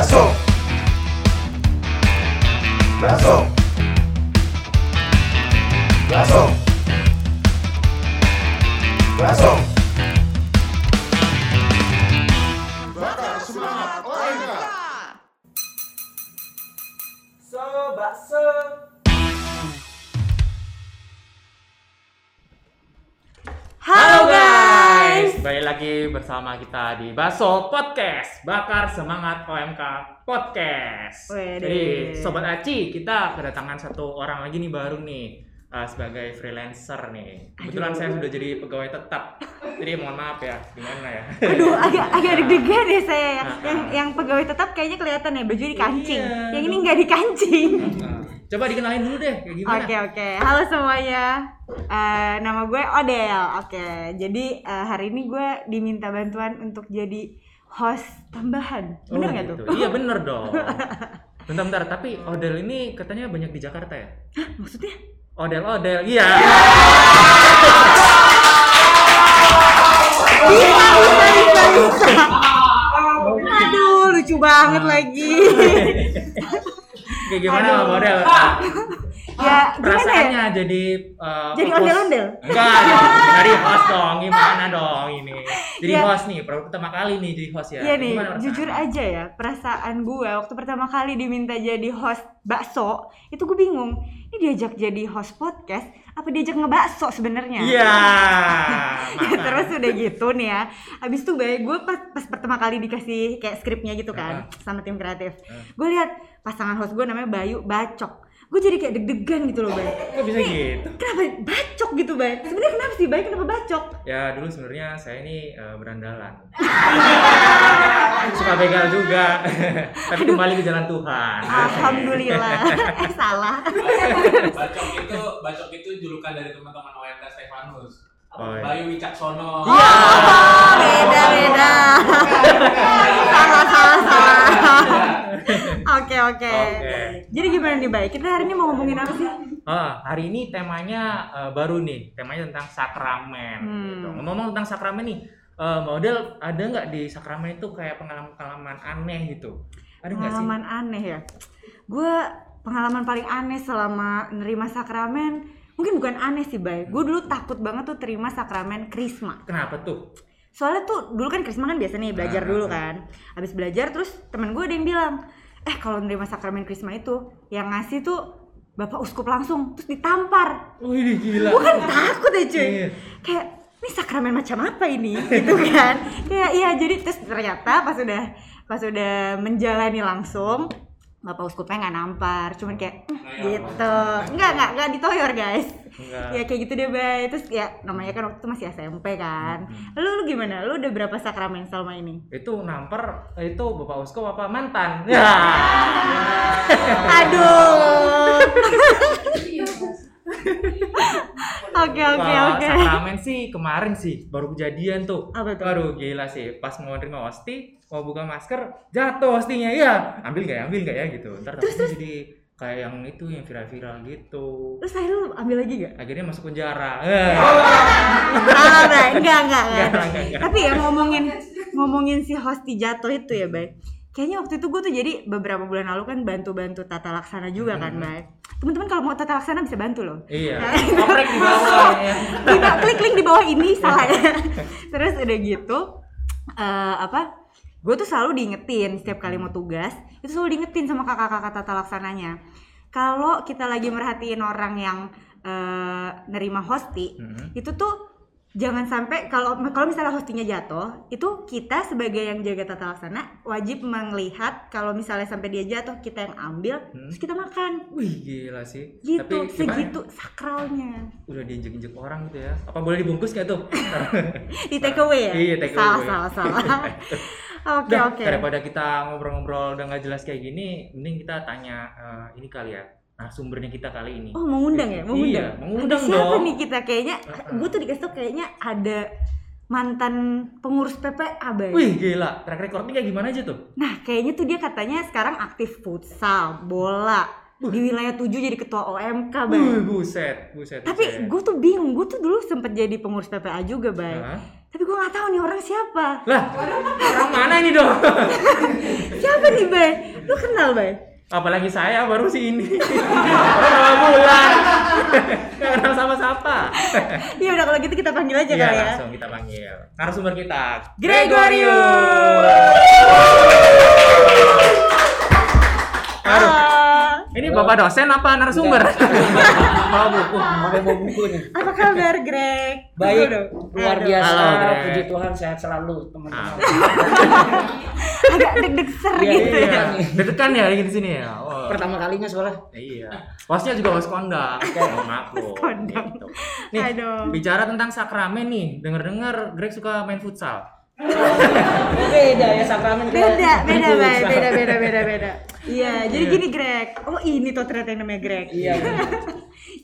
Masuk. Bakar semangat OMK. Sebakso. Halo guys, kembali lagi bersama kita di Bakso Podcast, Bakar Semangat OMK Podcast. Jadi Sobat Aci, kita kedatangan satu orang lagi nih baru nih. Sebagai freelancer nih. Kebetulan saya sudah jadi pegawai tetap. Jadi mohon maaf ya, gimana ya? Aduh, agak deg-degan ya saya ya. Yang pegawai tetap kayaknya kelihatan ya baju dikancing. Iya, yang ini enggak dikancing. Coba dikenalin dulu deh kayak gimana. Oke. Halo semuanya. Nama gue Odell. Oke. Jadi hari ini gue diminta bantuan untuk jadi host tambahan. Bener enggak tuh? Iya, bener dong. Bentar, tapi Odell ini katanya banyak di Jakarta ya? Hah, maksudnya? Odell, iya. Bisa. Aduh, lucu banget lagi. Kayak gimana sama Odell? Ya, perasaannya ya? Jadi ondel-ondel? Enggak, dari host dong, gimana dong ini? Jadi ya. Host nih, pertama kali nih jadi host ya. Iya nih, jujur aja ya, perasaan gue waktu pertama kali diminta jadi host bakso, itu gue bingung. Ini diajak jadi host podcast, apa diajak ngebakso sebenarnya? Iya. Ya, terus udah gitu nih ya. Habis itu gue pas pertama kali dikasih kayak skripnya gitu kan, sama tim kreatif. Gue lihat pasangan host gue namanya Bayu Bacok. Gue jadi kayak deg-degan gitu loh, Bay. Kok bisa gitu? Kenapa bacok gitu, Bay? Sebenarnya kenapa sih, Bay? Kenapa bacok? Ya, dulu sebenarnya saya ini berandalan. Suka begal juga. Tapi kembali ke jalan Tuhan. Alhamdulillah. Salah. Bacok itu julukan dari teman-teman OMK Stefanus. Bayu Wicaksono. Iya. Beda. Salah. Oke. Jadi gimana nih, Bay? Kita hari ini mau ngomongin apa sih? Hari ini temanya baru nih. Temanya tentang sakramen gitu. Ngomong tentang sakramen nih, model ada nggak di sakramen itu kayak pengalaman-pengalaman aneh gitu? Ada nggak sih? Pengalaman aneh ya? Gue pengalaman paling aneh selama nerima sakramen, mungkin bukan aneh sih, Bay. Gue dulu takut banget tuh terima sakramen krisma. Kenapa tuh? Soalnya tuh dulu kan krisma kan biasa nih belajar dulu kan. Habis belajar terus temen gue ada yang bilang, kalau nerima sakramen krisma itu yang ngasih tuh bapak uskup langsung, terus ditampar. Wih, gila. Gue kan takut ya cuy. Yeah. Kayak ini sakramen macam apa ini gitu kan. Kayak iya, jadi terus ternyata pas udah menjalani langsung bapak uskupnya nggak nampar, cuman kayak gitu. Nggak ditoyor guys. Ya kayak gitu deh, Bay. Terus ya namanya kan waktu itu masih SMP kan. Lu gimana? Lu udah berapa sakramen selama ini? Itu nampar, itu bapak uskup apa mantan? Ya. Aduh. Oke. Sakramen sih kemarin sih baru kejadian tuh. Baru gila sih pas mau nerima osti, mau buka masker, jatuh ostinya ya. Ambil enggak ya gitu. Entar jadi kayak yang itu yang viral-viral gitu. Terus akhirnya lu ambil lagi enggak? Akhirnya masuk penjara. Enggak. Tapi ya ngomongin si hosti jatuh itu ya, Bay. Kayaknya waktu itu gue tuh jadi beberapa bulan lalu kan bantu-bantu tata laksana juga kan, Bay. Teman-teman kalau mau tata laksana bisa bantu loh. Iya. Oprek di bawah. Klik link di bawah ini salah ya. Terus udah gitu gue tuh selalu diingetin setiap kali mau tugas, itu selalu diingetin sama kakak-kakak tata laksananya. Kalau kita lagi merhatiin orang yang nerima hosti, itu tuh jangan sampai kalau misalnya hostinya jatuh, itu kita sebagai yang jaga tata laksana wajib melihat kalau misalnya sampai dia jatuh, kita yang ambil, terus kita makan. Wih, gila sih. Gitu. Tapi segitu sakralnya. Udah diinjek-injek orang gitu ya. Apa boleh dibungkus enggak tuh? Di take away ya? Iya, take away. Salah. Oke. Daripada kita ngobrol-ngobrol udah enggak jelas kayak gini, mending kita tanya ini kali ya. Nah, sumbernya kita kali ini. Oh, mengundang ya? Iya, mengundang dong. Siapa nih kita? Kayaknya, gue tuh dikasih tau kayaknya ada mantan pengurus PPA, Bay. Wih, gila. Track recordnya kayak gimana aja tuh? Nah, kayaknya tuh dia katanya sekarang aktif futsal, bola. Di wilayah 7 jadi ketua OMK, Bay. Buset. Tapi gue tuh bingung, gue tuh dulu sempet jadi pengurus PPA juga, Bay. Tapi gue gak tahu nih orang siapa. Lah, orang mana ini dong? Siapa nih? nih, Bay. Lu kenal, Bay? Apalagi saya baru sih ini. Berapa bulan. Enggak kenal sama siapa. Ya udah kalau gitu kita panggil aja kali ya. Iya, langsung kita panggil. Narasumber kita, Gregorius. Ini bapak dosen apa narasumber? Bawa buku nih. Apa kabar, Greg? Baik, luar biasa. Halo, puji Tuhan sehat selalu, teman-teman. Agak deg-degan gitu ya. Deg-degan ya di sini ya. Pertama kalinya soalnya. Iya. Hostnya juga host kondang. Aku. Kondang. Nih, bicara tentang sakramen nih. Dengar-dengar Greg suka main futsal. Beda ya sakramen. Beda. Iya, jadi gini Greg. Oh, ini tuh ternyata yang namanya Greg. Iya.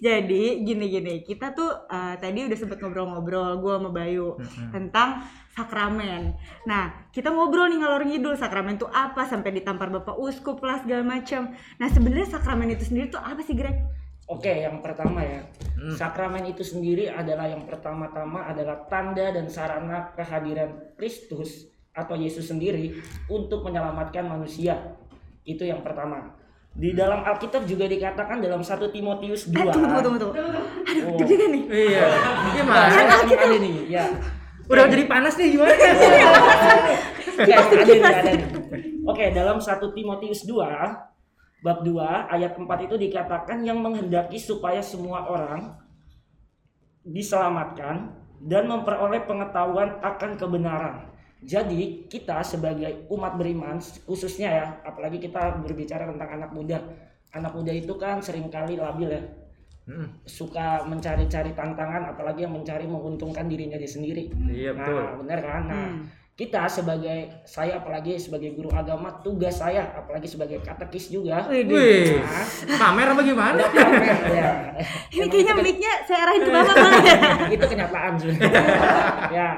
Jadi gini-gini, kita tuh tadi udah sempet ngobrol-ngobrol gue sama Bayu tentang sakramen. Nah, kita ngobrol nih ngalor ngidul sakramen tuh apa sampai ditampar Bapak Uskup lah segala macam. Nah, sebenarnya sakramen itu sendiri tuh apa sih, Greg? Oke, yang pertama ya. Sakramen itu sendiri adalah yang pertama-tama adalah tanda dan sarana kehadiran Kristus atau Yesus sendiri untuk menyelamatkan manusia. Itu yang pertama. Di dalam Alkitab juga dikatakan dalam 1 Timotius 2. Tunggu. Aduh, gede nih. Iya. Gimana? Alkitab ini. Ya. Udah jadi panas nih gimana? Ada. Oke, dalam 1 Timotius 2 Bab 2 ayat 4 itu dikatakan yang menghendaki supaya semua orang diselamatkan dan memperoleh pengetahuan akan kebenaran. Jadi kita sebagai umat beriman khususnya ya, apalagi kita berbicara tentang anak muda. Anak muda itu kan seringkali labil ya. Suka mencari-cari tantangan apalagi yang mencari menguntungkan dirinya sendiri. Iya betul. Nah, benar kan? Nah, kita apalagi sebagai guru agama tugas saya apalagi sebagai katekis juga. Wih, pamer apa gimana? Pamer ya. Ini kayaknya mic-nya saya arahin ke Bapak ya. Itu kenyataan sebenarnya. Ya.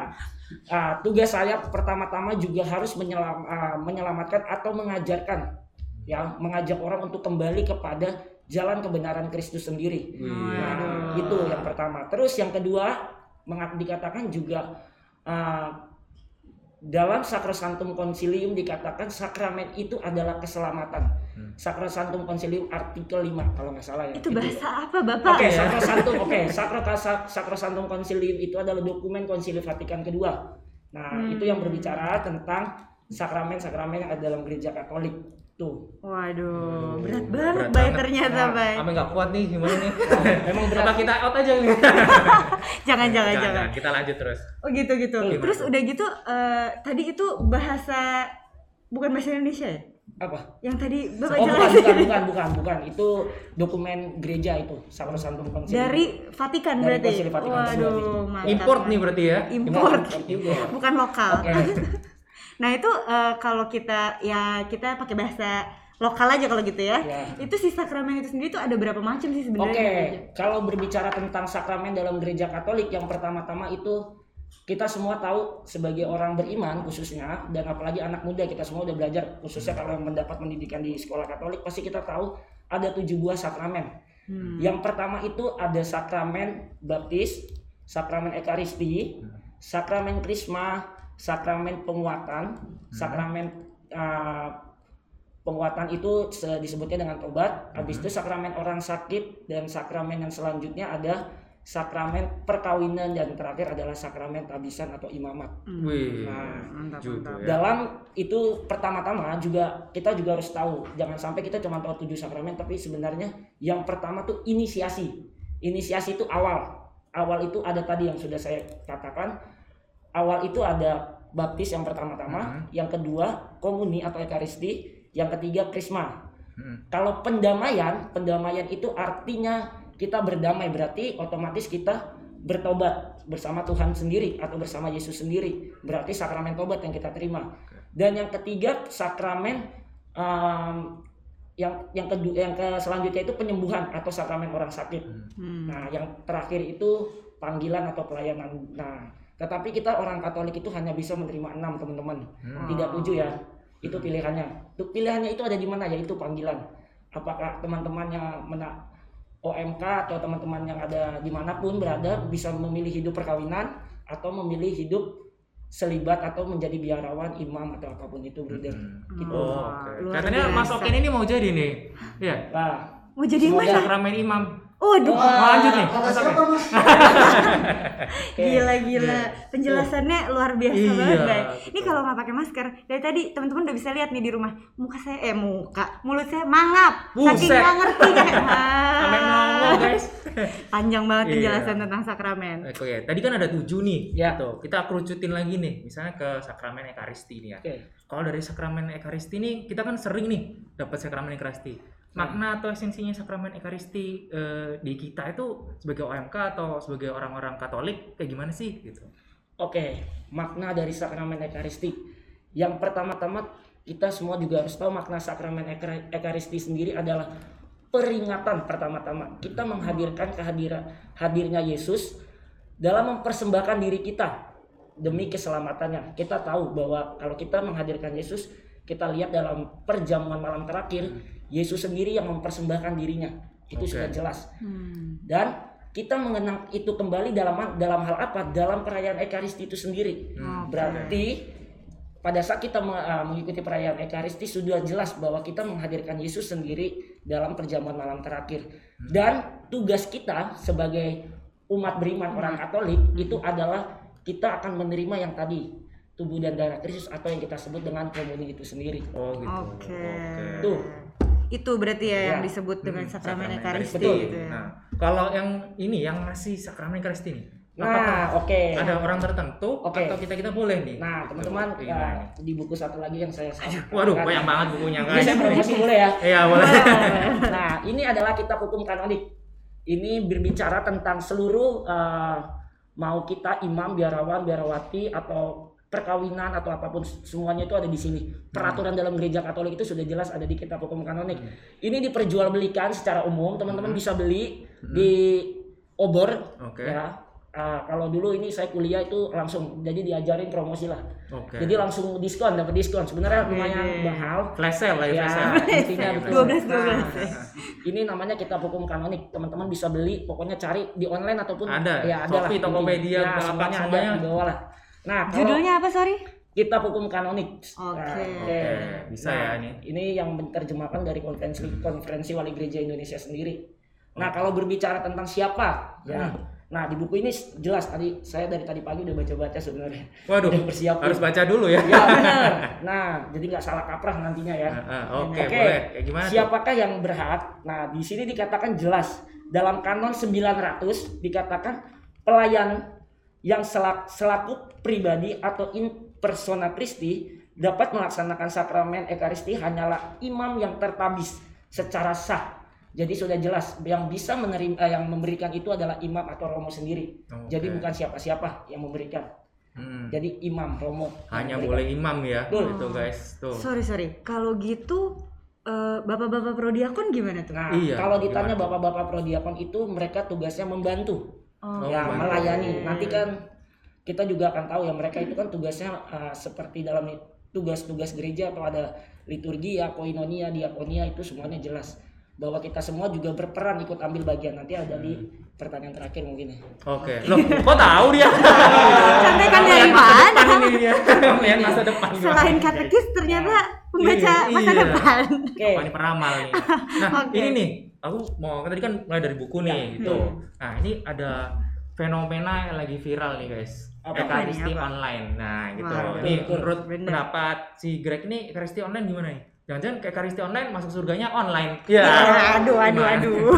Tugas saya pertama-tama juga harus menyelamatkan atau mengajarkan ya, mengajak orang untuk kembali kepada jalan kebenaran Kristus sendiri. Nah, itu yang pertama. Terus yang kedua dikatakan juga dalam Sacrosanctum Concilium dikatakan sakramen itu adalah keselamatan. Sacrosanctum Concilium artikel 5 kalau nggak salah ya. Itu bahasa apa Bapak? Oke, Sacrosanctum. Oke, Sacrosanctum Concilium itu adalah dokumen Konsili Vatikan II. Nah, itu yang berbicara tentang sakramen-sakramen yang ada dalam Gereja Katolik. Tuh. Waduh, berat banget Bay ternyata, Bay. Kami nggak kuat nih gimana nih? Emang berat. Apa kita out aja nih? Jangan. Kita lanjut terus. Oh gitu. Gimana? Terus udah gitu tadi itu bukan bahasa Indonesia ya? Apa? Yang tadi Bapak jelasin. Bukan. Itu dokumen gereja itu, Sacrosanctum Concilium. Dari Vatikan berarti. Waduh, mantap. Import nih berarti ya? Import. Bukan lokal. Okay. Nah itu kalau kita pakai bahasa lokal aja kalau gitu ya. Itu si sakramen itu sendiri tuh ada berapa macam sih sebenarnya? Kalau berbicara tentang sakramen dalam Gereja Katolik yang pertama-tama itu kita semua tahu sebagai orang beriman khususnya dan apalagi anak muda kita semua udah belajar khususnya kalau mendapat pendidikan di sekolah Katolik pasti kita tahu ada 7 buah sakramen. Yang pertama itu ada sakramen baptis, sakramen ekaristi, sakramen krisma, sakramen penguatan. Sakramen penguatan itu disebutnya dengan tobat. Habis itu sakramen orang sakit dan sakramen yang selanjutnya ada sakramen perkawinan dan terakhir adalah sakramen tabisan atau imamat. Wih, mantap. Dalam itu pertama-tama juga kita juga harus tahu jangan sampai kita cuma tahu 7 sakramen tapi sebenarnya yang pertama tuh inisiasi. Inisiasi itu awal. Awal itu ada tadi yang sudah saya katakan. Awal itu ada baptis yang pertama-tama, yang kedua komuni atau ekaristi, yang ketiga krisma. Kalau pendamaian itu artinya kita berdamai berarti otomatis kita bertobat bersama Tuhan sendiri atau bersama Yesus sendiri. Berarti sakramen tobat yang kita terima. Dan yang ketiga sakramen yang selanjutnya itu penyembuhan atau sakramen orang sakit. Nah, yang terakhir itu panggilan atau pelayanan. Nah, tetapi kita orang Katolik itu hanya bisa menerima 6 teman-teman, tidak 7 ya. Itu pilihannya. Pilihannya itu ada di mana? Yaitu panggilan. Apakah teman-teman yang OMK atau teman-teman yang ada dimanapun berada bisa memilih hidup perkawinan atau memilih hidup selibat atau menjadi biarawan, imam atau apapun itu, brother. Gitu. Oh, okay. Katanya Mas Oken ini mau jadi nih. Iya. Nah, mau jadi mana? Ramen imam. Waduh. Oh, lanjut nih. Gila-gila. Penjelasannya luar biasa banget, Bay. Ini kalau nggak pakai masker, dari tadi teman-teman udah bisa lihat nih di rumah. Muka saya mulut saya mangap. Saking nggak ngerti kayak. Sampai ngomong, guys. Panjang banget penjelasan tentang sakramen. Oke, tadi kan ada 7 nih. Ya. Tuh, kita kerucutin lagi nih. Misalnya ke sakramen Ekaristi nih ya. Kalau dari sakramen Ekaristi nih, kita kan sering nih dapat sakramen Ekaristi. Makna atau esensinya sakramen Ekaristi di kita itu sebagai OMK atau sebagai orang-orang Katolik kayak gimana sih gitu? Oke, makna dari sakramen Ekaristi yang pertama-tama kita semua juga harus tahu makna sakramen Ekaristi sendiri adalah peringatan. Pertama-tama kita menghadirkan hadirnya Yesus dalam mempersembahkan diri kita demi keselamatannya. Kita tahu bahwa kalau kita menghadirkan Yesus, kita lihat dalam perjamuan malam terakhir, Yesus sendiri yang mempersembahkan dirinya. Itu sudah jelas. Dan kita mengenang itu kembali dalam hal apa? Dalam perayaan Ekaristi itu sendiri. Berarti pada saat kita mengikuti perayaan Ekaristi sudah jelas bahwa kita menghadirkan Yesus sendiri dalam perjamuan malam terakhir. Dan tugas kita sebagai umat beriman orang Katolik itu adalah kita akan menerima yang tadi, tubuh dan darah Kristus atau yang kita sebut dengan komuni itu sendiri. Oh gitu. Oke. Tuh. Itu berarti ya yang disebut dengan sakramen Ekaristi gitu ya. Nah, kalau yang ini yang masih sakramen Ekaristi nih. Nah, oke. Ada orang tertentu atau kita boleh nih. Nah, teman-teman di buku satu lagi yang saya sampaikan. Waduh, banyak banget bukunya guys. Saya promosi boleh ya? Iya, boleh. Nah, ini adalah Kitab Hukum Kanonik. Ini berbicara tentang seluruh mau kita imam, biarawan, biarawati atau perkawinan atau apapun, semuanya itu ada di sini. Peraturan dalam gereja Katolik itu sudah jelas ada di Kitab Hukum Kanonik. Ini diperjualbelikan secara umum, teman-teman bisa beli di obor. Ya. Kalau dulu ini saya kuliah itu langsung, jadi diajarin promosi lah. Jadi langsung dapat diskon. Sebenarnya lumayan mahal. Flash sale lah ya. Intinya betul. 12. Ini namanya Kitab Hukum Kanonik. Teman-teman bisa beli, pokoknya cari di online ataupun ada. Ya, Shopee, Tokopedia, Balapannya ada di bawah lah. Nah, judulnya apa Kitab Hukum Kanonik. Bisa ya ini. Ini yang menerjemahkan dari konferensi Wali Gereja Indonesia sendiri. Nah, kalau berbicara tentang siapa, nah di buku ini jelas, tadi saya dari tadi pagi udah baca sebenarnya. Waduh, harus baca dulu ya. Ya benar. Nah, jadi nggak salah kaprah nantinya ya. Oke, boleh. Kayak gimana? Siapakah yang berhak? Nah, di sini dikatakan jelas dalam Kanon 900 dikatakan pelayan yang selaku pribadi atau in persona Christi dapat melaksanakan sakramen Ekaristi hanyalah imam yang tertabis secara sah. Jadi sudah jelas yang bisa menerima, yang memberikan itu adalah imam atau romo sendiri. Jadi bukan siapa-siapa yang memberikan. Jadi imam, romo hanya boleh imam ya. Itu guys tuh. Sorry kalau gitu bapak-bapak prodiakon gimana tuh? Nah, kalau ditanya gimana? Bapak-bapak prodiakon itu mereka tugasnya membantu. Melayani. Nanti kan kita juga akan tahu ya, mereka itu kan tugasnya seperti dalam tugas-tugas gereja atau ada liturgia, koinonia, diakonia, itu semuanya jelas bahwa kita semua juga berperan ikut ambil bagian. Nanti ada di pertanyaan terakhir mungkin. Loh, kok tahu dia? Sampai kan dari mana? Pemain masa depan. Selain katekis ternyata pembaca masa depan. Ini peramal nih. Nah, ini nih aku mau tadi kan mulai dari buku nih gitu. Nah, ini ada fenomena yang lagi viral nih guys. Ekaristi online. Nah, gitu. Ini menurut pendapat si Greg ini Ekaristi online gimana nih? Jangan-jangan Ekaristi online masuk surganya online. Ya. Aduh.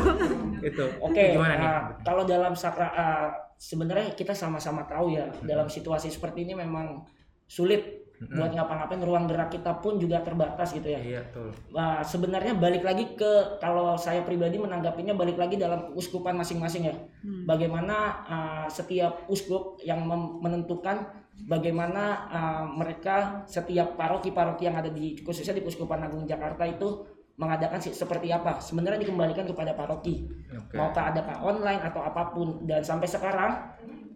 Gitu. Oke. Gimana nih? Kalau dalam sebenarnya kita sama-sama tahu ya, dalam situasi seperti ini memang sulit buat ngapa-ngapain, ruang gerak kita pun juga terbatas gitu ya. Iya, betul. Nah, sebenarnya balik lagi ke, kalau saya pribadi menanggapinya balik lagi dalam uskupan masing-masing ya. Bagaimana setiap uskup yang menentukan bagaimana mereka setiap paroki-paroki yang ada di, khususnya di Uskupan Agung Jakarta itu mengadakan seperti apa. Sebenarnya dikembalikan kepada paroki. Maukah adakah online atau apapun, dan sampai sekarang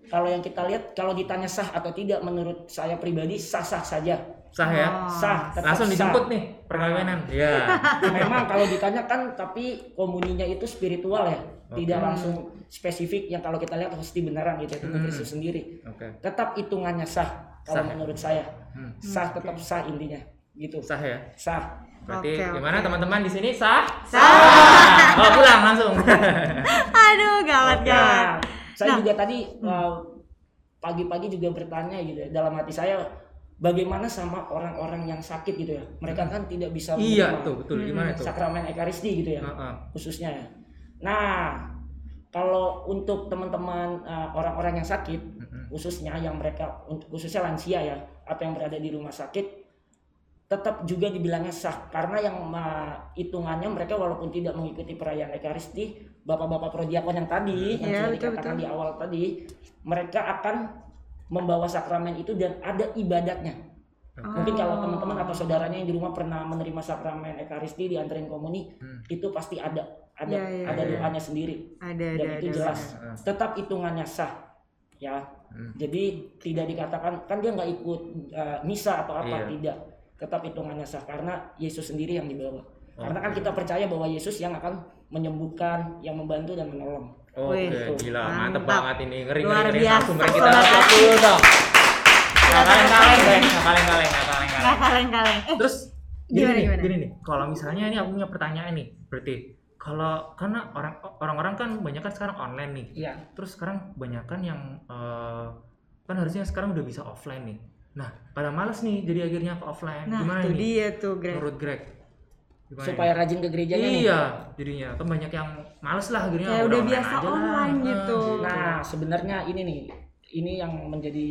kalau yang kita lihat, kalau ditanya sah atau tidak, menurut saya pribadi sah-sah saja. Sah ya? Sah. Langsung dijemput nih perkawinan. Iya. Memang kalau ditanya kan, tapi komuninya itu spiritual ya. Tidak langsung spesifik yang kalau kita lihat pasti beneran gitu, itu Kristus sendiri. Tetap hitungannya sah. kalau menurut saya. Sah, tetap sah intinya. Gitu. Sah ya? Sah. Berarti okay, gimana teman-teman di sini sah? Sah. Oh, pulang langsung. Aduh, gawat. Saya juga tadi pagi-pagi juga bertanya gitu ya, dalam hati saya, bagaimana sama orang-orang yang sakit gitu ya? Mereka kan tidak bisa menerima sakramen ekaristi gitu ya. Khususnya ya. Nah, kalau untuk teman-teman orang-orang yang sakit, khususnya yang mereka, khususnya lansia ya, atau yang berada di rumah sakit, tetap juga dibilangnya sah, karena yang hitungannya mereka walaupun tidak mengikuti perayaan ekaristi, bapak-bapak prodiakon yang tadi yang sudah dikatakan di awal tadi, mereka akan membawa sakramen itu dan ada ibadatnya. Mungkin kalau teman-teman atau saudaranya yang di rumah pernah menerima sakramen ekaristi, dianterin komuni, itu pasti ada doanya sendiri, dan itu jelas tetap hitungannya sah ya. Jadi tidak dikatakan kan dia nggak ikut misa atau apa, tidak, tetap hitungannya sah karena Yesus sendiri yang dibawa. Karena kan kita percaya bahwa Yesus yang akan menyembuhkan, yang membantu dan menolong. Gila, mantep banget ini, ngeri langsung kita langsung dong. Kaleng-kaleng. Terus gini nih, kalau misalnya ini aku punya pertanyaan nih, berarti kalau karena orang-orang kan banyak kan sekarang online nih, terus sekarang banyak kan yang kan harusnya sekarang udah bisa offline nih. Nah, pada malas nih, jadi akhirnya ke offline. Nah, gimana itu nih? Dia tuh Greg. Menurut Greg, gimana supaya ini? Rajin ke gerejanya nih. Iya, jadinya kan banyak yang malas lah akhirnya. Ya udah biasa online gitu. Nah, sebenarnya ini nih, ini yang menjadi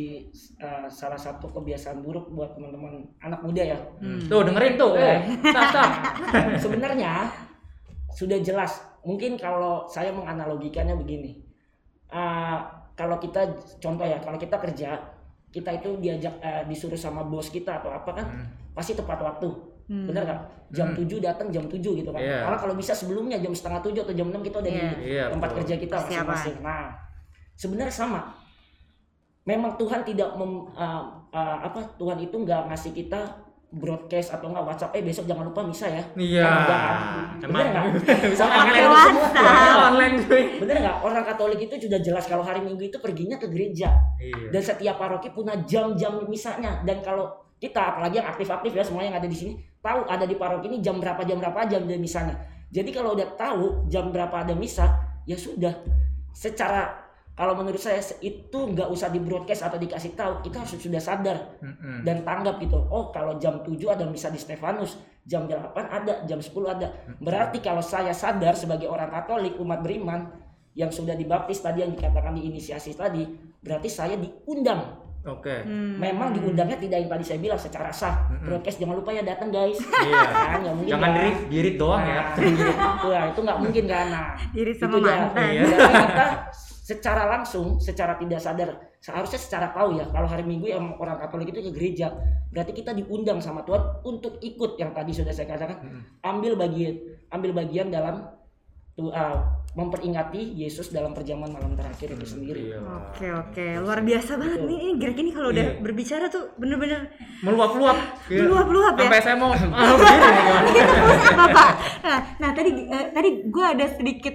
salah satu kebiasaan buruk buat teman-teman anak muda ya. Tuh dengerin tuh, sebenarnya sudah jelas. Mungkin kalau saya menganalogikannya begini, kalau kita contoh ya, kalau kita kerja, kita itu diajak disuruh sama bos kita atau apa kan, pasti tepat waktu, benar nggak? Jam 7 datang jam 7 gitu kan. Karena kalau bisa sebelumnya jam 6:30 atau jam 6 kita udah di tempat kerja kita masing-masing. Nah, sebenarnya sama. Memang Tuhan tidak Tuhan itu nggak ngasih kita broadcast atau enggak WhatsApp, besok jangan lupa misa ya. Iya. Bener enggak? Sama online semua. Online gue. Bener enggak? Orang Katolik itu sudah jelas kalau hari Minggu itu perginya ke gereja. Dan setiap paroki punya jam-jam misanya, dan kalau kita apalagi yang aktif-aktif ya, semua yang ada di sini tahu ada di paroki ini jam berapa jam ada misanya. Jadi kalau udah tahu jam berapa ada misa, ya sudah. Secara kalau menurut saya itu nggak usah di broadcast atau dikasih tahu, kita harus sudah sadar dan tanggap gitu. Oh, kalau jam 7 ada misa di Stefanus, jam 8 ada, jam 10 ada. Berarti kalau saya sadar sebagai orang Katolik, umat beriman yang sudah dibaptis tadi, yang dikatakan diinisiasi tadi, berarti saya diundang. Oke. Memang diundangnya tidak yang tadi saya bilang secara sah. Broadcast jangan lupa ya datang guys. Iya. Nah, jangan dirit doang ya. Itu nggak mungkin kan. Nah, dirit sama mantan. Kita secara langsung, secara tidak sadar, seharusnya secara tahu ya, kalau hari Minggu yang orang Katolik itu ke gereja, berarti kita diundang sama Tuhan untuk ikut yang tadi sudah saya katakan, ambil bagian dalam memperingati Yesus dalam perjamuan malam terakhir itu sendiri. Oke. Luar biasa banget nih, ini Greg ini kalau udah berbicara tuh bener-bener meluap-luap ya, sampai saya mau gitu terus apa Pak. Nah tadi gue ada sedikit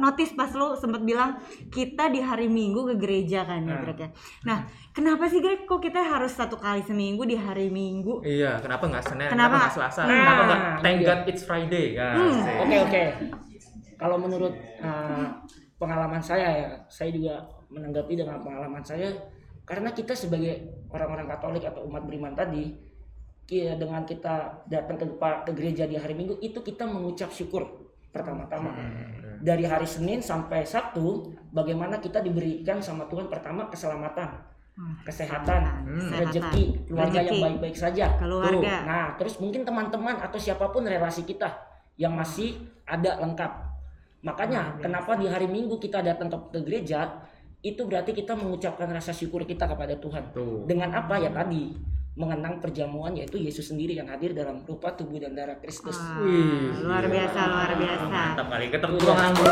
notice pas lo sempat bilang kita di hari Minggu ke gereja kan ya Greg ya. Nah, kenapa sih Greg kok kita harus satu kali seminggu di hari Minggu? Iya, kenapa nggak Senin? Kenapa nggak Selasa? Kenapa nggak Thank God It's Friday? Oke. Kalau menurut pengalaman saya ya, saya juga menanggapi dengan pengalaman saya, karena kita sebagai orang-orang Katolik atau umat beriman tadi, dengan kita datang ke gereja di hari Minggu itu kita mengucap syukur pertama-tama. Dari hari Senin sampai Sabtu, bagaimana kita diberikan sama Tuhan pertama keselamatan, kesehatan, rezeki, keluarga yang baik-baik saja. Nah, terus mungkin teman-teman atau siapapun relasi kita yang masih ada lengkap. Makanya kenapa di hari Minggu kita datang ke gereja, itu berarti kita mengucapkan rasa syukur kita kepada Tuhan. Dengan apa ya tadi? Mengenang perjamuan yaitu Yesus sendiri yang hadir dalam rupa tubuh dan darah Kristus. Luar biasa. Mantap kali, ketepuk tangan dulu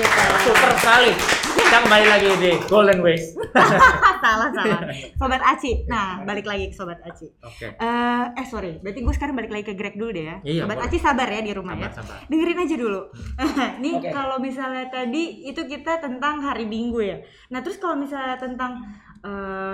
kita. Super sekali. Kita kembali lagi di Golden Ways. Salah. Sobat Aci. Nah, balik lagi ke Sobat Aci. Oke. Berarti gue sekarang balik lagi ke Greg dulu deh ya. Iya, Sobat Aci sabar ya di rumah ya. Dengerin aja dulu. Nih kalau misalnya tadi itu kita tentang hari Minggu ya. Nah, terus kalau misalnya tentang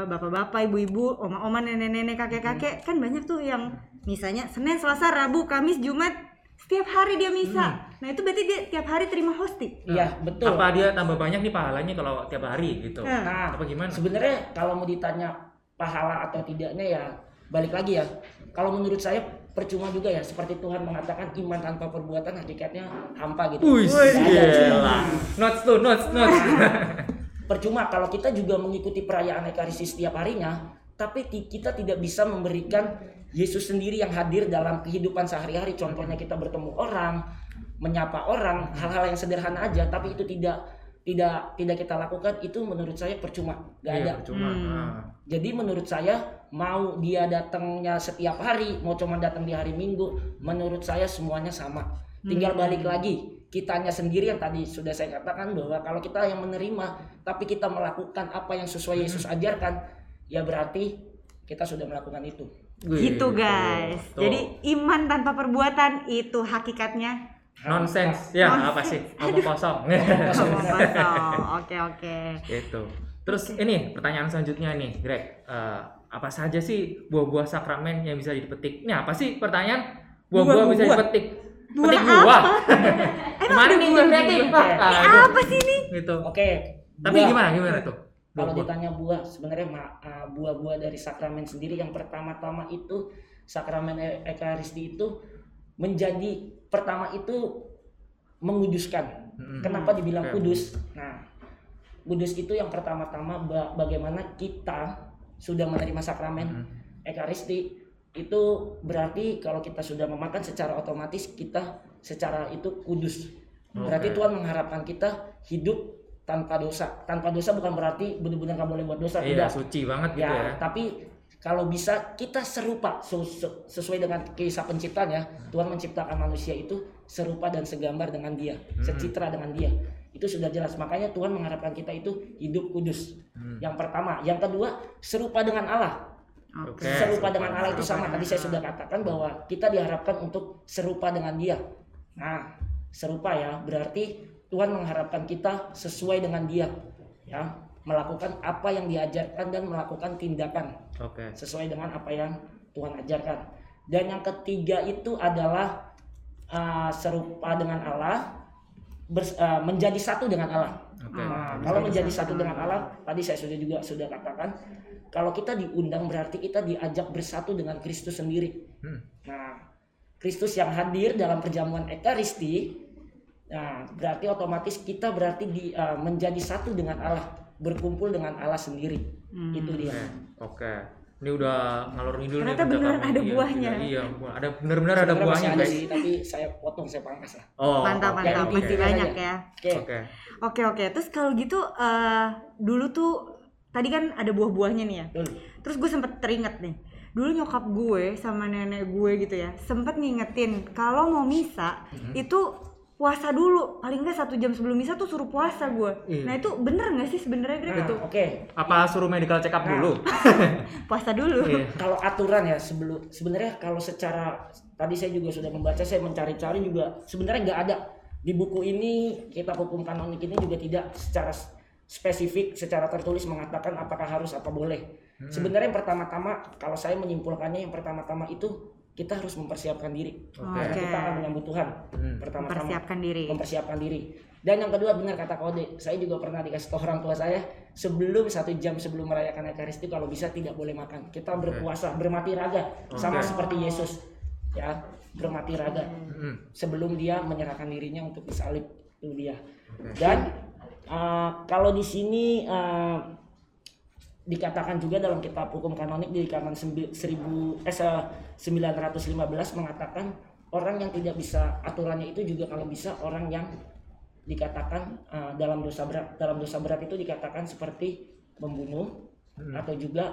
bapak-bapak, ibu-ibu, oma-oma, nenek-nenek, kakek-kakek, kan banyak tuh yang misalnya Senin, Selasa, Rabu, Kamis, Jumat, setiap hari dia misa. Nah itu berarti dia tiap hari terima hosti. Iya, betul. Apa dia tambah banyak nih pahalanya kalau tiap hari gitu? Nah, apa gimana? Sebenarnya kalau mau ditanya pahala atau tidaknya ya balik lagi ya. Kalau menurut saya percuma juga ya, seperti Tuhan mengatakan iman tanpa perbuatan hakikatnya hampa gitu. Wih, gila. Notes. Percuma kalau kita juga mengikuti perayaan Ekaristi setiap harinya, tapi kita tidak bisa memberikan Yesus sendiri yang hadir dalam kehidupan sehari-hari. Contohnya kita bertemu orang, menyapa orang, hal-hal yang sederhana aja, tapi itu tidak kita lakukan, itu menurut saya percuma, nggak ada. Percuma. Jadi menurut saya mau dia datangnya setiap hari, mau cuma datang di hari Minggu, menurut saya semuanya sama. Tinggal balik lagi. Kitanya sendiri yang tadi sudah saya katakan bahwa kalau kita yang menerima tapi kita melakukan apa yang sesuai Yesus ajarkan, ya berarti kita sudah melakukan itu. Gitu guys. Jadi iman tanpa perbuatan itu hakikatnya nonsens. Ya nonsense. Apa sih? Omong kosong. Oke. Itu. Terus ini pertanyaan selanjutnya nih, Greg. Apa saja sih buah-buah sakramen yang bisa dipetik? Ini apa sih pertanyaan? Buah-buah bisa dipetik. Petik buah. Kemarin nih kreatif. Apa sih ini? Gitu. Oke. Tapi gimana tuh? Kalau ditanya buah, sebenarnya buah-buah dari sakramen sendiri yang pertama-tama itu sakramen Ekaristi itu menjadi pertama itu menguduskan. Kenapa dibilang kudus? Nah, kudus itu yang pertama-tama bagaimana kita sudah menerima sakramen Ekaristi. Itu berarti kalau kita sudah memakan secara otomatis kita secara itu kudus. Berarti Tuhan mengharapkan kita hidup tanpa dosa. Tanpa dosa bukan berarti benar-benar nggak boleh buat dosa, tidak. Suci banget gitu ya. Tapi kalau bisa kita serupa sesuai dengan kisah penciptanya. Tuhan menciptakan manusia itu serupa dan segambar dengan Dia, secitra dengan Dia. Itu sudah jelas, makanya Tuhan mengharapkan kita itu hidup kudus. Yang pertama, yang kedua serupa dengan Allah. Okay. Serupa dengan Allah itu sama. Tadi saya sudah katakan bahwa kita diharapkan untuk serupa dengan Dia. Nah, serupa ya berarti Tuhan mengharapkan kita sesuai dengan Dia, ya, melakukan apa yang diajarkan dan melakukan tindakan sesuai dengan apa yang Tuhan ajarkan. Dan yang ketiga itu adalah serupa dengan Allah, menjadi satu dengan Allah. Nah, kalau menjadi satu dengan Allah, tadi saya sudah katakan. Kalau kita diundang berarti kita diajak bersatu dengan Kristus sendiri. Nah, Kristus yang hadir dalam perjamuan Ekaristi, nah berarti otomatis kita berarti menjadi satu dengan Allah, berkumpul dengan Allah sendiri. Itu dia. Oke. Ini udah ngalor ngidul nih. Ternyata beneran ada buahnya. Iya, ada bener-bener ada buahnya guys. Ada, tapi saya potong, saya pangkas lah. Mantap. Masih banyak ya. Oke. Terus kalau gitu dulu tuh tadi kan ada buah-buahnya nih ya. Terus gue sempet teringat nih. Dulu nyokap gue sama nenek gue gitu ya, sempet ngingetin kalau mau misa itu puasa dulu. Paling nggak 1 jam sebelum misa tuh suruh puasa gue. Nah itu bener nggak sih sebenarnya Greg? Nah, apa suruh medical check up dulu? Puasa dulu. Kalau aturan ya sebenarnya kalau secara tadi saya juga sudah membaca, saya mencari-cari juga sebenarnya nggak ada di buku ini, Kitab Hukum Kanonik ini juga tidak secara spesifik secara tertulis mengatakan apakah harus apa boleh. Sebenarnya yang pertama-tama kalau saya menyimpulkannya yang pertama-tama itu kita harus mempersiapkan diri. Karena kita akan menyambut Tuhan. Pertama-tama mempersiapkan diri. Dan yang kedua benar kata Kode, saya juga pernah dikasih tahu orang tua saya sebelum 1 jam sebelum merayakan Ekaristi kalau bisa tidak boleh makan. Kita berpuasa, bermati raga sama seperti Yesus. Ya, bermati raga. Sebelum dia menyerahkan dirinya untuk disalib, itu dia. Dan kalau di sini dikatakan juga dalam Kitab Hukum Kanonik di halaman 915 mengatakan orang yang tidak bisa aturannya itu juga kalau bisa orang yang dikatakan dalam dosa berat. Dalam dosa berat itu dikatakan seperti membunuh atau juga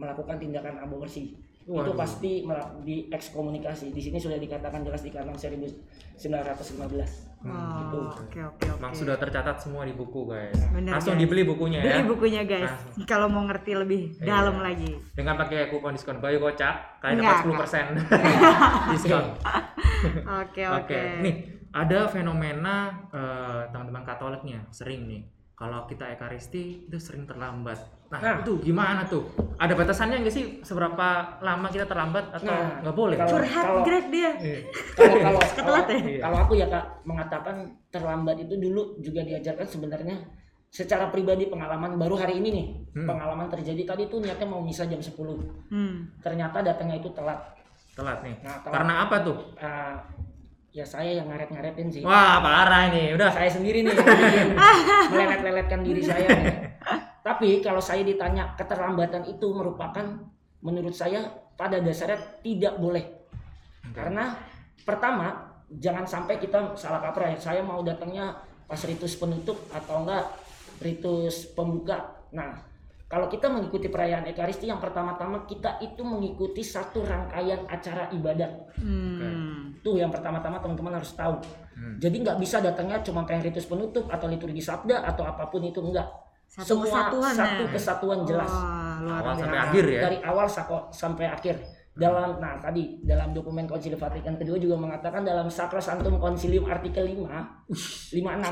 melakukan tindakan aborsi. Itu pasti diekskomunikasi. Di sini sudah dikatakan jelas di Kanon 1915. Oke. Memang sudah tercatat semua di buku, guys. Bener, langsung guys. Dibeli bukunya ya. Beli bukunya, guys. Nah. Kalau mau ngerti lebih dalam lagi. Dengan pakai kupon diskon Bayu Kocak, kalian dapat 10% diskon. Oke. Nih, ada fenomena teman-teman Katolik nih, sering nih. Kalau kita Ekaristi, itu sering terlambat. Nah, itu gimana tuh? Ada batasannya nggak sih? Seberapa lama kita terlambat atau nggak boleh? Curhat Greg dia. Kalau aku ya Kak, mengatakan terlambat itu dulu juga diajarkan sebenarnya secara pribadi pengalaman baru hari ini nih. Pengalaman terjadi tadi tuh niatnya mau misa jam 10. Ternyata datangnya itu telat. Telat. Karena apa tuh? Ya saya yang ngaret-ngaretin sih. Wah, parah ini. Udah saya sendiri nih. Melelet-leletkan diri saya nih. Tapi kalau saya ditanya keterlambatan itu merupakan menurut saya pada dasarnya tidak boleh. Karena pertama, jangan sampai kita salah kaprah ya. Saya mau datangnya pas ritus penutup atau enggak ritus pembuka. Nah, kalau kita mengikuti perayaan Ekaristi, yang pertama-tama kita itu mengikuti satu rangkaian acara ibadat. Itu yang pertama-tama teman-teman harus tahu. Jadi nggak bisa datangnya cuma kayak ritus penutup atau liturgi sabda atau apapun itu, enggak. Satu kesatuan jelas. Awal sampai akhir ya. Dari awal sampai akhir. Dalam dokumen Konsili Vatikan kedua juga mengatakan dalam Sacrosanctum Concilium artikel 5.6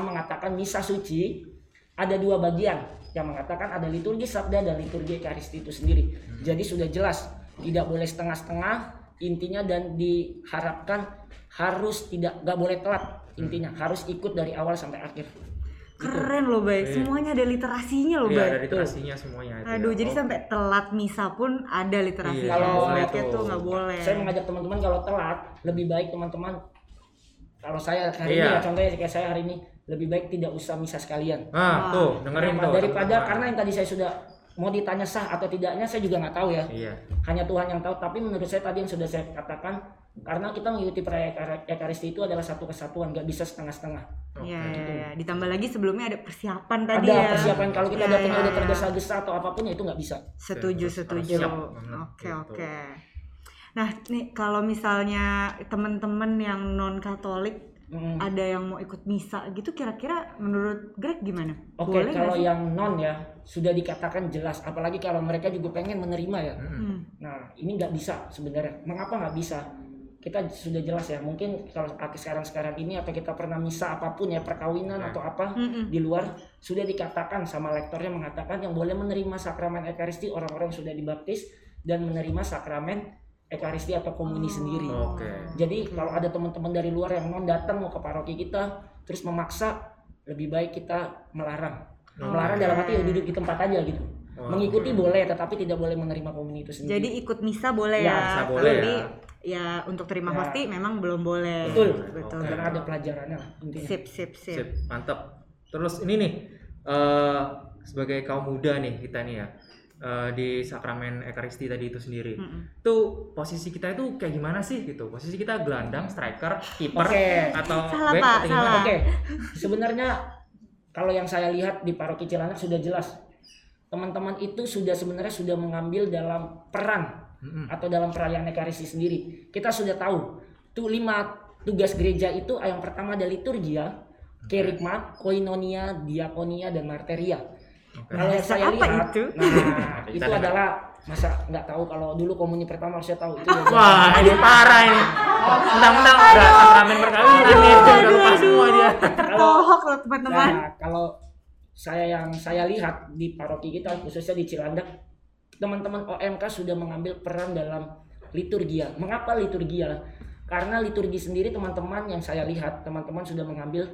mengatakan misa suci ada dua bagian. Yang mengatakan ada liturgi sabda dan liturgi Ekaristi itu sendiri. Jadi sudah jelas, tidak boleh setengah-setengah intinya, dan diharapkan harus nggak boleh telat intinya, harus ikut dari awal sampai akhir. Keren loh Bay, semuanya ada literasinya loh Bay. Iya, ada literasinya semuanya. Aduh, jadi sampai telat misa pun ada literasinya. Kalau telatnya tuh nggak boleh. Saya mengajak teman-teman kalau telat, lebih baik teman-teman, kalau saya hari ini ya, contohnya kayak saya hari ini, lebih baik tidak usah misa sekalian. Dengerin tuh. Daripada karena yang tadi saya sudah mau ditanya sah atau tidaknya saya juga nggak tahu ya. Iya. Hanya Tuhan yang tahu. Tapi menurut saya tadi yang sudah saya katakan, karena kita mengikuti perayaan Ekaristi itu adalah satu kesatuan, nggak bisa setengah-setengah. Iya. Ditambah lagi sebelumnya ada persiapan tadi ya. Ada persiapan. Kalau kita datangnya udah tergesa-gesa atau apapun ya itu nggak bisa. Setuju. Oke. Nah, nih kalau misalnya teman-teman yang non Katolik ada yang mau ikut misa gitu, kira-kira menurut Greg gimana? Oke, kalau yang non ya sudah dikatakan jelas, apalagi kalau mereka juga pengen menerima ya. Nah, ini nggak bisa sebenarnya. Mengapa nggak bisa? Kita sudah jelas ya. Mungkin kalau sekarang ini atau kita pernah misa apapun ya, perkawinan atau apa di luar, sudah dikatakan sama lektornya mengatakan yang boleh menerima sakramen Ekaristi orang-orang yang sudah dibaptis dan menerima sakramen Ekaristi atau komuni sendiri. Jadi kalau ada teman-teman dari luar yang non datang mau ke paroki kita terus memaksa, lebih baik kita melarang. Melarang dalam arti ya duduk di tempat aja gitu. Mengikuti boleh, tetapi tidak boleh menerima komuni itu sendiri. Jadi ikut misa boleh ya, tapi ya untuk terima horti memang belum boleh. Betul. Karena ada pelajarannya lah intinya. Sip. Mantap. Terus ini nih sebagai kaum muda nih kita nih ya, di sakramen Ekaristi tadi itu sendiri, tuh posisi kita itu kayak gimana sih gitu? Posisi kita gelandang, striker, kiper, atau back atau gimana? Sebenarnya kalau yang saya lihat di paroki Cilandak sudah jelas teman-teman itu sebenarnya sudah mengambil dalam peran atau dalam perayaan Ekaristi sendiri. Kita sudah tahu tuh 5 tugas gereja itu, yang pertama ada liturgia, kerikma, koinonia, diakonia, dan marteria. Kalau saya lihat itu? Itu adalah masa nggak tahu. Kalau dulu komuni pertama harusnya tahu itu. Wah, ini parah ini. Tentang sakramen perkawinan nih, udah lupa semua dia. Bohong loh teman-teman. Nah, kalau saya lihat di paroki kita khususnya di Cilandak, teman-teman OMK sudah mengambil peran dalam liturgia. Mengapa liturgia? Karena liturgi sendiri teman-teman yang saya lihat, teman-teman sudah mengambil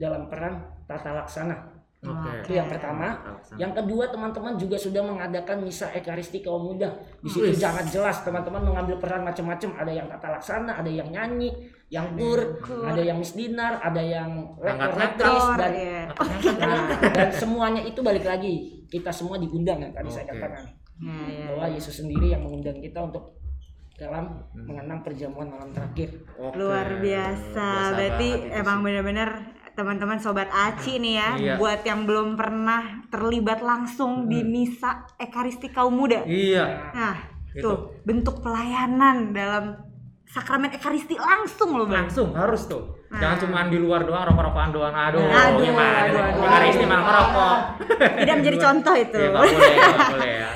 dalam peran tata laksana. Itu yang pertama. Yang kedua, teman-teman juga sudah mengadakan misa Ekaristi kaum muda. Di situ sangat jelas teman-teman mengambil peran macam-macam. Ada yang tata laksana, ada yang nyanyi, yang kur, ada yang misdinar, ada yang lektor-lektris, dan semuanya itu balik lagi kita semua diundang yang tadi saya katakan. Bahwa Yesus sendiri yang mengundang kita untuk dalam mengenang perjamuan malam terakhir. Luar biasa. Berarti emang benar-benar teman-teman sobat Aci nih ya, buat yang belum pernah terlibat langsung di misa Ekaristi kaum muda. Nah, itu bentuk pelayanan dalam sakramen Ekaristi langsung loh, Bang. Langsung harus tuh. Jangan cuma di luar doang, rokok-rokokan doang. Aduh, gimana? Ekaristi malah ngerokok. Tidak menjadi contoh itu. Iya, boleh ya.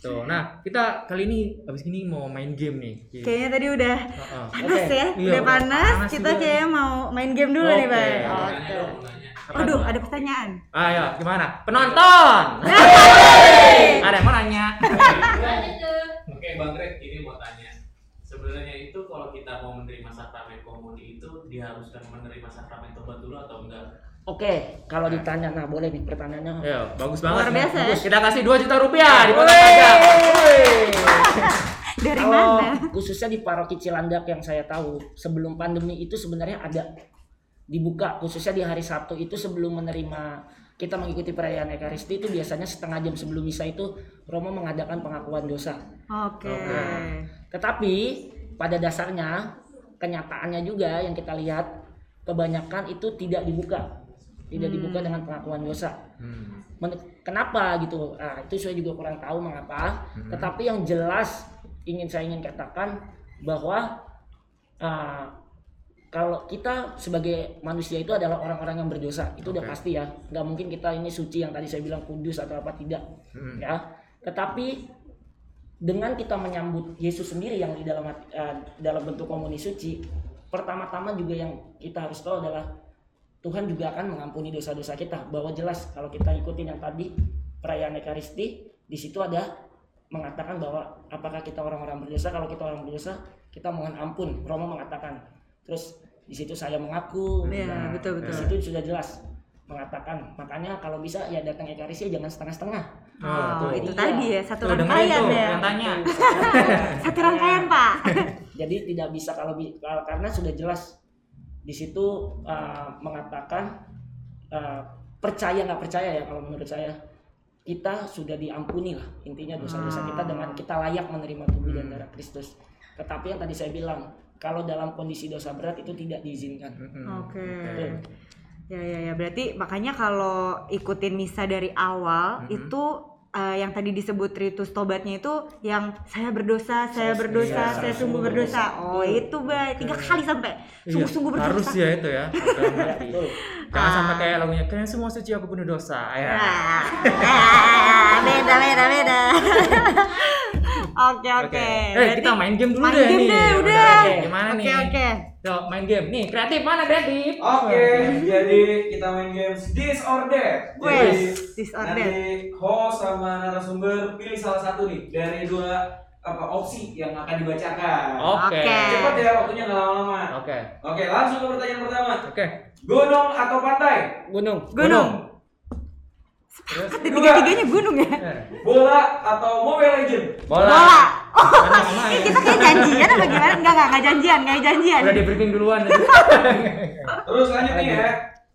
Tuh, nah kita kali ini abis ini mau main game nih. Kayaknya tadi udah panas ya, udah panas. Kita kayaknya mau main game dulu nih Bang. Aduh, ada pertanyaan. Ayo, gimana? Penonton. Ada yang mau nanya. Oke, Bang Greg, ini mau tanya. Sebenarnya itu kalau kita mau menerima sakramen komuni itu diharuskan menerima sakramen tobat dulu atau enggak? Oke, kalau ditanya, nah boleh nih pertanyaannya. Yo, bagus banget. Luar biasa. Ya. Kita kasih 2 juta rupiah di potong pajak. Dari mana? Khususnya di paroki Cilandak yang saya tahu, sebelum pandemi itu sebenarnya ada dibuka, khususnya di hari Sabtu itu sebelum menerima kita mengikuti perayaan Ekaristi itu biasanya setengah jam sebelum misa itu Romo mengadakan pengakuan dosa. Oke. Nah, tetapi pada dasarnya kenyataannya juga yang kita lihat kebanyakan itu tidak dibuka. Dibuka dengan pengakuan dosa. Kenapa gitu? Nah, itu saya juga kurang tahu mengapa. Tetapi yang jelas ingin saya katakan bahwa kalau kita sebagai manusia itu adalah orang-orang yang berdosa, itu udah pasti ya. Nggak mungkin kita ini suci yang tadi saya bilang kudus atau apa tidak, ya. Tetapi dengan kita menyambut Yesus sendiri yang di dalam bentuk komuni suci, pertama-tama juga yang kita harus tahu adalah Tuhan juga akan mengampuni dosa-dosa kita. Bahwa jelas kalau kita ikutin yang tadi perayaan Ekaristi, di situ ada mengatakan bahwa apakah kita orang-orang berdosa? Kalau kita orang berdosa, kita mohon ampun. Romo mengatakan. Terus di situ saya mengaku. Ya, nah, betul. Di situ sudah jelas mengatakan. Makanya kalau bisa ya datang Ekaristi jangan setengah-setengah. Oh, itu tadi ya satu rangkaian ya. Satu rangkaian, Pak. Jadi tidak bisa kalau karena sudah jelas di situ mengatakan percaya nggak percaya ya, kalau menurut saya kita sudah diampuni lah intinya dosa-dosa kita dengan kita layak menerima tubuh dan darah Kristus. Tetapi yang tadi saya bilang kalau dalam kondisi dosa berat itu tidak diizinkan. Ya berarti makanya kalau ikutin misa dari awal itu yang tadi disebut ritus tobatnya itu yang saya berdosa, saya sungguh berdosa. Oh itu baik, 3 kali sampai sungguh-sungguh berdosa. Harus ya itu ya. Jangan sampai kayak lagunya kalian semua suci aku penuh dosa. Beda. Oke. Kita main game dulu deh nih. Gimana nih? Oke. Yo, main game. Nih, kreatif mana kreatif? Oke. Jadi kita main game disorder. Nanti host sama narasumber pilih salah satu nih dari 2 opsi yang akan dibacakan. Oke. Cepat ya, waktunya enggak lama-lama. Oke, langsung ke pertanyaan pertama. Gunung atau pantai? Gunung. Terus tiga-tiganya gunung ya. Bola atau Mobile Legends? Bola. Oh, ini kita kayak janjian apa gimana? Enggak janjian. Udah di briefing duluan. Terus lanjut nih ya.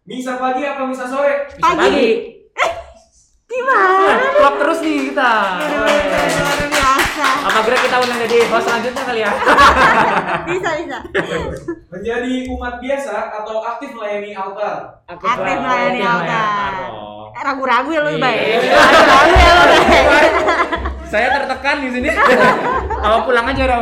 Misa pagi apa misa sore? Pagi. Gimana? Klop terus nih kita. Luar biasa. Apa Greg kita undang jadi host selanjutnya kali ya? Bisa. Menjadi umat biasa atau aktif melayani altar? Aktif melayani altar. Ragu-ragu ya lu, Bay. Saya tertekan di sini. Kalau pulang aja udah.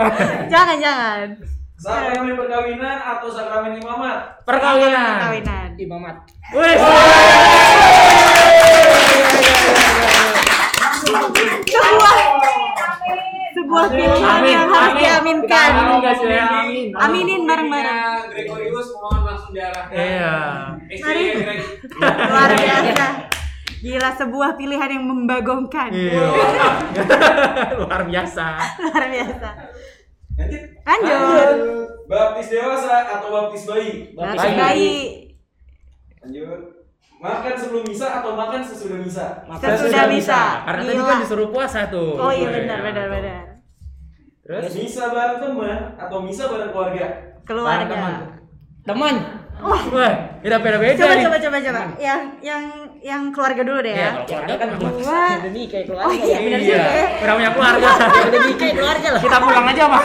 Jangan. Sakramen perkawinan atau sakramen imamat? Perkawinan. Imamat. Wih. Sebuah pilihan yang harus diaminkan. Aminin bareng-bareng. Gregorius mohon langsung diarahkan. Iya. Mari. Luar biasa. Gila, sebuah pilihan yang membagongkan. Iya. Luar biasa. Lanjut. Baptis dewasa atau baptis bayi? Baptis bayi. Lanjut. Makan sebelum misa atau makan sesudah misa? Sesudah misa. Karena tadi kan disuruh puasa tuh. Oh iya benar. Terus misa bareng teman atau misa bareng keluarga? Keluarga. Teman. Wah, beda-beda. Coba. Yang keluarga dulu deh ya. Keluarga kan memang udah nikah kayak keluarga. Oh, iya benar sih. Udah punya keluarga. Udah nikah keluarga lah. Kita pulang aja, Pak.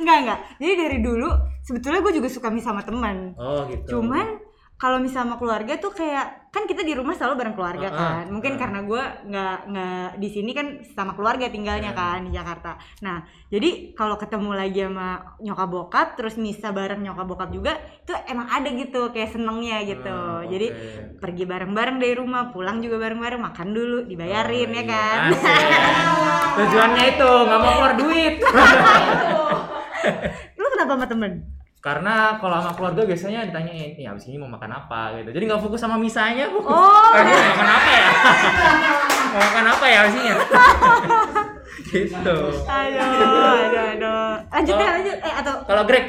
Enggak. Jadi dari dulu sebetulnya gue juga suka misa sama teman. Oh, gitu. Cuman kalau misa sama keluarga tuh kayak kan kita di rumah selalu bareng keluarga kan. Mungkin karena gue nggak di sini kan sama keluarga tinggalnya kan di Jakarta. Nah jadi kalau ketemu lagi sama nyokap bokap terus misa bareng nyokap bokap juga tuh emang ada gitu kayak senengnya gitu. Jadi pergi bareng-bareng dari rumah, pulang juga bareng-bareng, makan dulu dibayarin ya kan. Tujuannya itu nggak mau keluar duit. Lu kenapa sama temen? Karena kalau sama keluarga biasanya ditanyain, "Nih, habis ini mau makan apa?" gitu. Jadi enggak fokus sama misanya, fokus. Oh, mau makan apa ya? Mau makan apa ya habisnya? Gitu. Aduh. Lanjut. Atau Greg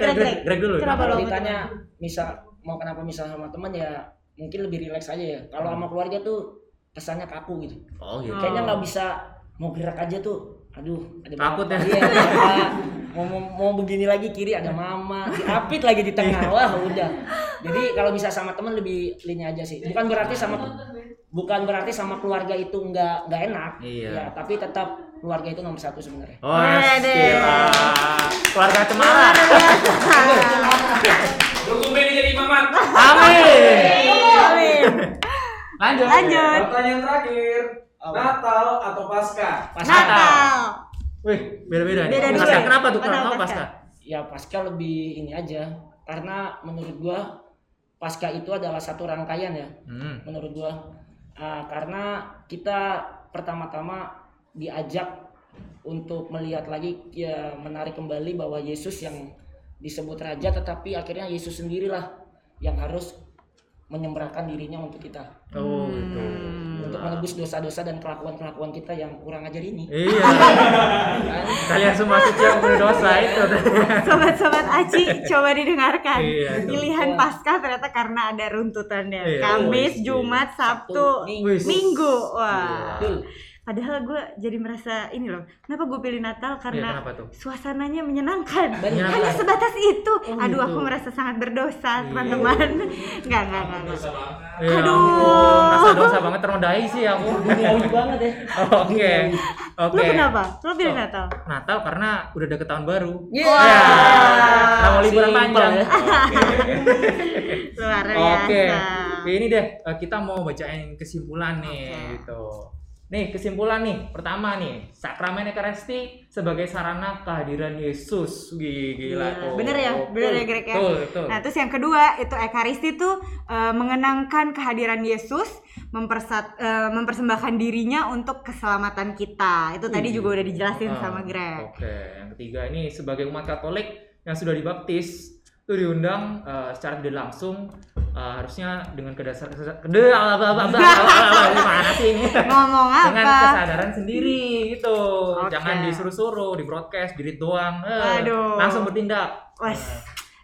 dulu. Kalau ditanya misa mau kenapa misa sama teman ya mungkin lebih rileks aja ya. Kalau sama keluarga tuh kesannya kaku gitu. Oh, gitu. Kayaknya enggak bisa mau gerak aja tuh. Aduh, ada takut ya. Mau begini lagi kiri ada mama, diapit lagi di tengah, wah udah. Jadi kalau bisa sama teman lebih linya aja sih. Bukan berarti sama keluarga itu nggak enak, iya. Ya, tapi tetap keluarga itu nomor satu sebenarnya. Oh, gila. Keluarga cemara. Dukung Beni jadi imamat. Amin. Lanjut. Pertanyaan terakhir. Natal atau Paskah? Natal. Wih, beda-beda nih. Paskah kenapa tuh? Kenapa Paskah? Ya Paskah lebih ini aja. Karena menurut gua Paskah itu adalah satu rangkaian ya. Menurut gua karena kita pertama-tama diajak untuk melihat lagi ya, menarik kembali bahwa Yesus yang disebut raja tetapi akhirnya Yesus sendirilah yang harus menyembrahkan dirinya untuk kita. Oh, gitu. Untuk menebus dosa-dosa dan kelakuan-kelakuan kita yang kurang ajar ini. Iya. Kalian semua suci yang berdosa itu. Sobat-sobat Aci, coba didengarkan. Iya, pilihan Paskah ternyata karena ada runtutannya. Iya. Kamis, Jumat, Sabtu, Minggu. Wah. Iya. Padahal gue jadi merasa ini loh. Kenapa gue pilih Natal? Karena ya, suasananya menyenangkan. Hanya sebatas itu. Oh, aduh, gitu. Aku merasa sangat berdosa, teman-teman. Enggak. Aduh, merasa dosa banget, termodai sih aku. Duniawi banget ya. Oke. Lu kenapa? Lu pilih Natal? Natal karena udah deket tahun baru. Iya. Mau liburan panjang. Luar biasa. Oke. Ini deh, kita mau bacain kesimpulan nih gitu. Nih, kesimpulan nih. Pertama nih, sakramen Ekaristi sebagai sarana kehadiran Yesus. Gila tuh. Bener ya Greg ya? Betul. Nah, terus yang kedua, itu Ekaristi tuh mengenangkan kehadiran Yesus, mempersembahkan dirinya untuk keselamatan kita. Itu tadi juga udah dijelasin sama Greg. Oke. Yang ketiga, ini sebagai umat Katolik yang sudah dibaptis itu diundang secara tidak langsung harusnya dengan kesadaran sendiri gitu. Jangan disuruh-suruh, di broadcast, dirit doang. Langsung bertindak.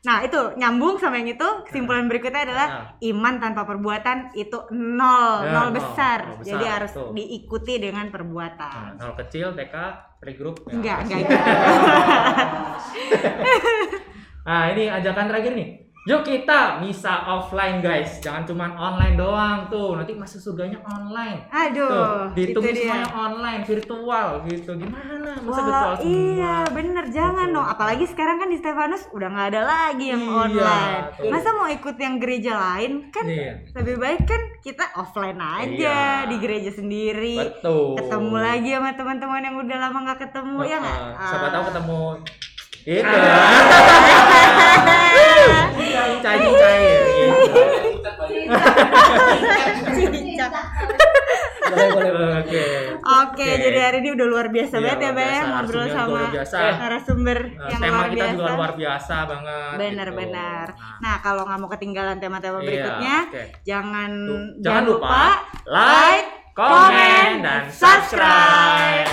Nah, itu nyambung sama yang itu. Kesimpulan berikutnya adalah iman tanpa perbuatan itu nol besar. Jadi harus diikuti dengan perbuatan. Nol kecil, TK, regroup. Enggak. Nah, ini ajakan terakhir nih. Yuk kita misa offline guys. Jangan cuma online doang tuh. Nanti masuk surganya online. Aduh. Tuh, ditunggu gitu semuanya online, virtual gitu. Gimana? Masa virtual semua? Iya, bener. Jangan dong. Apalagi sekarang kan di Stefanus udah nggak ada lagi yang online. Tuh. Masa mau ikut yang gereja lain? Kan lebih baik kan kita offline aja di gereja sendiri. Betul. Ketemu lagi sama teman-teman yang udah lama nggak ketemu. Ya nggak? Siapa tahu ketemu. Itu. Cicak. Oke, jadi hari ini udah luar biasa banget ya, Bang. Ngobrol sama narasumber yang luar biasa. Tema kita juga luar biasa banget. Benar. Nah, kalau nggak mau ketinggalan tema-tema berikutnya, jangan lupa like, comment, dan subscribe.